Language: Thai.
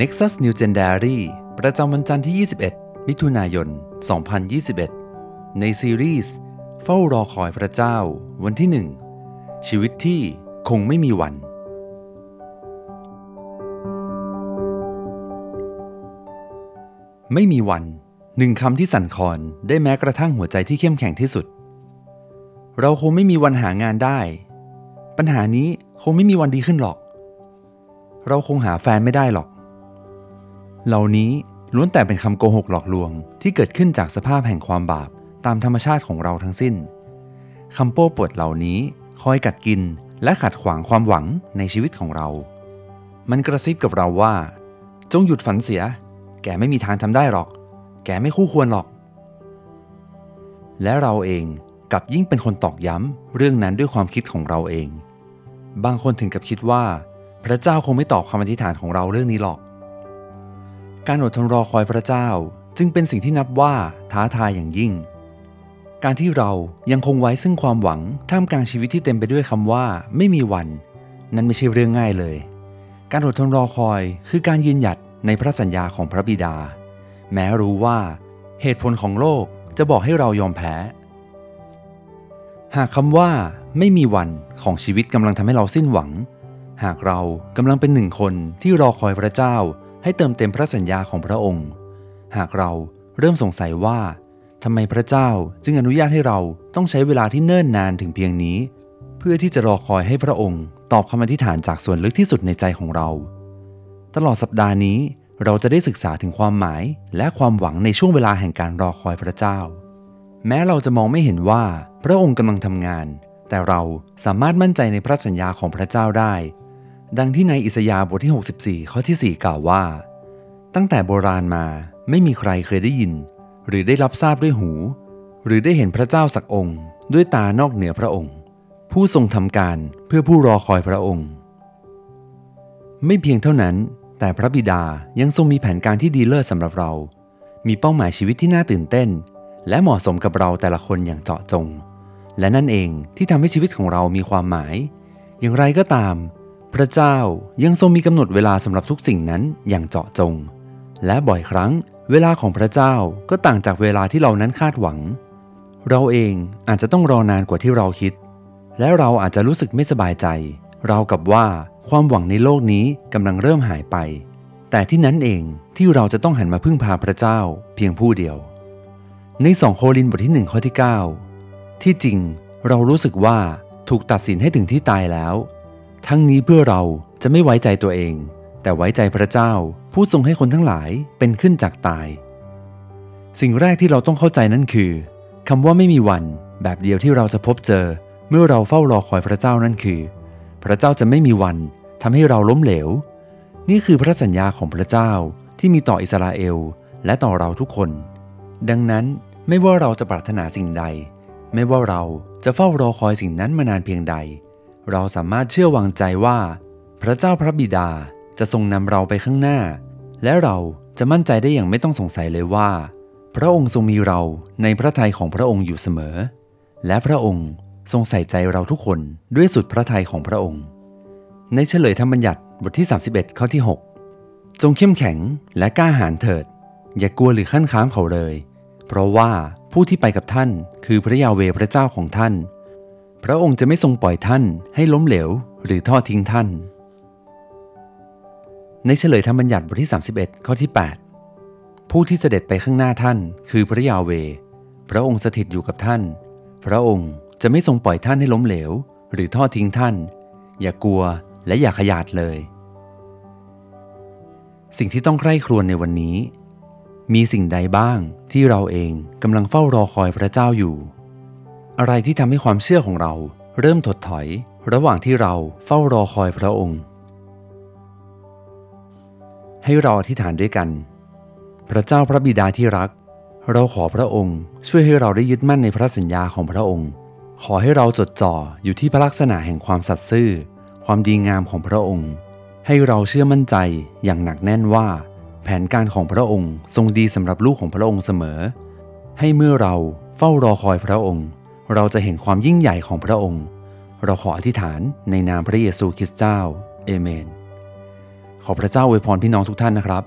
Nexus New Gen Diary ประจำวันจันทร์ที่ 21 มิถุนายน 2021 ในซีรีส์เฝ้ารอคอยพระเจ้าวันที่ 1 ชีวิตที่คงไม่มีวัน ไม่มีวัน หนึ่งคำที่สั่นคลอนได้แม้กระทั่งหัวใจที่เข้มแข็งที่สุด เราคงไม่มีวันหางานได้ ปัญหานี้คงไม่มีวันดีขึ้นหรอก เราคงหาแฟนไม่ได้หรอก เหล่านี้ล้วนแต่เป็นคำโกหกหลอกลวงที่เกิดขึ้นจากสภาพแห่งความบาปตามธรรมชาติของเราทั้งสิ้น คำโป้ปวดเหล่านี้คอยกัดกินและขัดขวางความหวังในชีวิตของเรา มันกระซิบกับเราว่าจงหยุดฝันเสีย แกไม่มีทางทำได้หรอก แกไม่คู่ควรหรอก และเราเองกลับยิ่งเป็นคนตอกย้ำเรื่องนั้นด้วยความคิดของเราเอง บางคนถึงกับคิดว่าพระเจ้าคงไม่ตอบคำอธิษฐานของเราเรื่องนี้หรอก การอดทนรอคอยพระเจ้าจึงเป็นสิ่งที่นับว่าท้าทายอย่างยิ่งการที่เรายังคงไว้ซึ่งความหวังท่ามกลางชีวิตที่เต็มไปด้วยคำว่าไม่มีวันนั้นไม่ใช่เรื่องง่ายเลยการอดทนรอคอยคือการยืนหยัดในพระสัญญาของพระบิดาแม้รู้ว่าเหตุผลของโลกจะบอกให้เรายอมแพ้หากคำว่าไม่มีวันของชีวิตกำลังทำให้เราสิ้นหวังหากเรากำลังเป็นหนึ่งคนที่รอคอยพระเจ้าให้เติมเต็มพระสัญญาของพระองค์หากเราเริ่มสงสัยว่าทำไมพระเจ้าจึงอนุญาตให้เราต้องใช้เวลาที่เนิ่นนานถึงเพียงนี้เพื่อที่จะรอคอยให้พระองค์ตอบคำอธิษฐานจากส่วนลึกที่สุดในใจของเราตลอดสัปดาห์นี้เราจะได้ศึกษาถึงความหมายและความหวังในช่วงเวลาแห่งการรอคอยพระเจ้าแม้เราจะมองไม่เห็นว่าพระองค์กำลังทำงานแต่เราสามารถมั่นใจในพระสัญญาของพระเจ้าได้ดังที่ในอิสยาห์บทที่ 64 ข้อที่ 4 กล่าวว่าตั้งแต่โบราณมาไม่มีใครเคยได้ยินหรือได้รับทราบด้วยหูหรือได้เห็นพระเจ้าสักองค์ด้วยตานอกเหนือพระองค์ผู้ทรงทำการเพื่อผู้รอคอยพระองค์ไม่เพียงเท่านั้นแต่พระบิดายังทรงมีแผนการที่ดีเลิศสำหรับเรามีเป้าหมายชีวิตที่น่าตื่นเต้นและเหมาะสมกับเราแต่ละคนอย่างเจาะจงและนั่นเองที่ทำให้ชีวิตของเรามีความหมายอย่างไรก็ตามพระเจ้ายังทรงมีกำหนดเวลาสำหรับทุกสิ่งนั้นอย่างเจาะจงและบ่อยครั้งเวลาของพระเจ้าก็ต่างจากเวลาที่เรานั้นคาดหวังเราเองอาจจะต้องรอนานกว่าที่เราคิดและเราอาจจะรู้สึกไม่สบายใจราวกับว่าความหวังในโลกนี้กำลังเริ่มหายไปแต่ที่นั้นเองที่เราจะต้องหันมาพึ่งพาพระเจ้าเพียงผู้เดียวใน2โครินธ์บทที่1ข้อที่9ที่จริงเรารู้สึกว่าถูกตัดสินให้ถึงที่ตายแล้วทั้งนี้เพื่อเราจะไม่ไว้ใจตัวเองแต่ไว้ใจพระเจ้าผู้ทรงให้คนทั้งหลายเป็นขึ้นจากตายสิ่งแรกที่เราต้องเข้าใจนั่นคือคำว่าไม่มีวันแบบเดียวที่เราจะพบเจอเมื่อเราเฝ้ารอคอยพระเจ้านั่นคือพระเจ้าจะไม่มีวันทำให้เราล้มเหลวนี่คือพระสัญญาของพระเจ้าที่มีต่ออิสราเอลและต่อเราทุกคนดังนั้นไม่ว่าเราจะปรารถนาสิ่งใดไม่ว่าเราจะเฝ้ารอคอยสิ่งนั้นมานานเพียงใดเราสามารถเชื่อวางใจว่าพระเจ้าพระบิดาจะทรงนำเราไปข้างหน้าและเราจะมั่นใจได้อย่างไม่ต้องสงสัยเลยว่าพระองค์ทรงมีเราในพระทัยของพระองค์อยู่เสมอและพระองค์ทรงใส่ใจเราทุกคนด้วยสุดพระทัยของพระองค์ในเฉลยธรรมบัญญัติบทที่31ข้อที่6จงเข้มแข็งและกล้าหาญเถิดอย่ากลัวหรือคั่นค้านเขาเลยเพราะว่าผู้ที่ไปกับท่านคือพระยาห์เวห์พระเจ้าของท่านพระองค์จะไม่ทรงปล่อยท่านให้ล้มเหลวหรือทอดทิ้งท่านในเฉลยธรรมบัญญัติบทที่31ข้อที่8ผู้ที่เสด็จไปข้างหน้าท่านคือพระยาห์เวห์พระองค์สถิตอยู่กับท่านพระองค์จะไม่ทรงปล่อยท่านให้ล้มเหลวหรือทอดทิ้งท่านอย่ากลัวและอย่าขยาดเลยสิ่งที่ต้องใคร่ครวญในวันนี้มีสิ่งใดบ้างที่เราเองกำลังเฝ้ารอคอยพระเจ้าอยู่อะไรที่ทำให้ความเชื่อของเราเริ่มถดถอยระหว่างที่เราเฝ้ารอคอยพระองค์ให้เราอธิษฐานด้วยกันพระเจ้าพระบิดาที่รักเราขอพระองค์ช่วยให้เราได้ยึดมั่นในพระสัญญาของพระองค์ขอให้เราจดจ่ออยู่ที่พระลักษณะแห่งความสัตย์ซื่อความดีงามของพระองค์ให้เราเชื่อมั่นใจอย่างหนักแน่นว่าแผนการของพระองค์ทรงดีสำหรับลูกของพระองค์เสมอให้เมื่อเราเฝ้ารอคอยพระองค์เราจะเห็นความยิ่งใหญ่ของพระองค์เราขออธิษฐานในนามพระเยซูคริสต์เจ้าเอเมน ขอพระเจ้าอวยพรพี่น้องทุกท่านนะครับ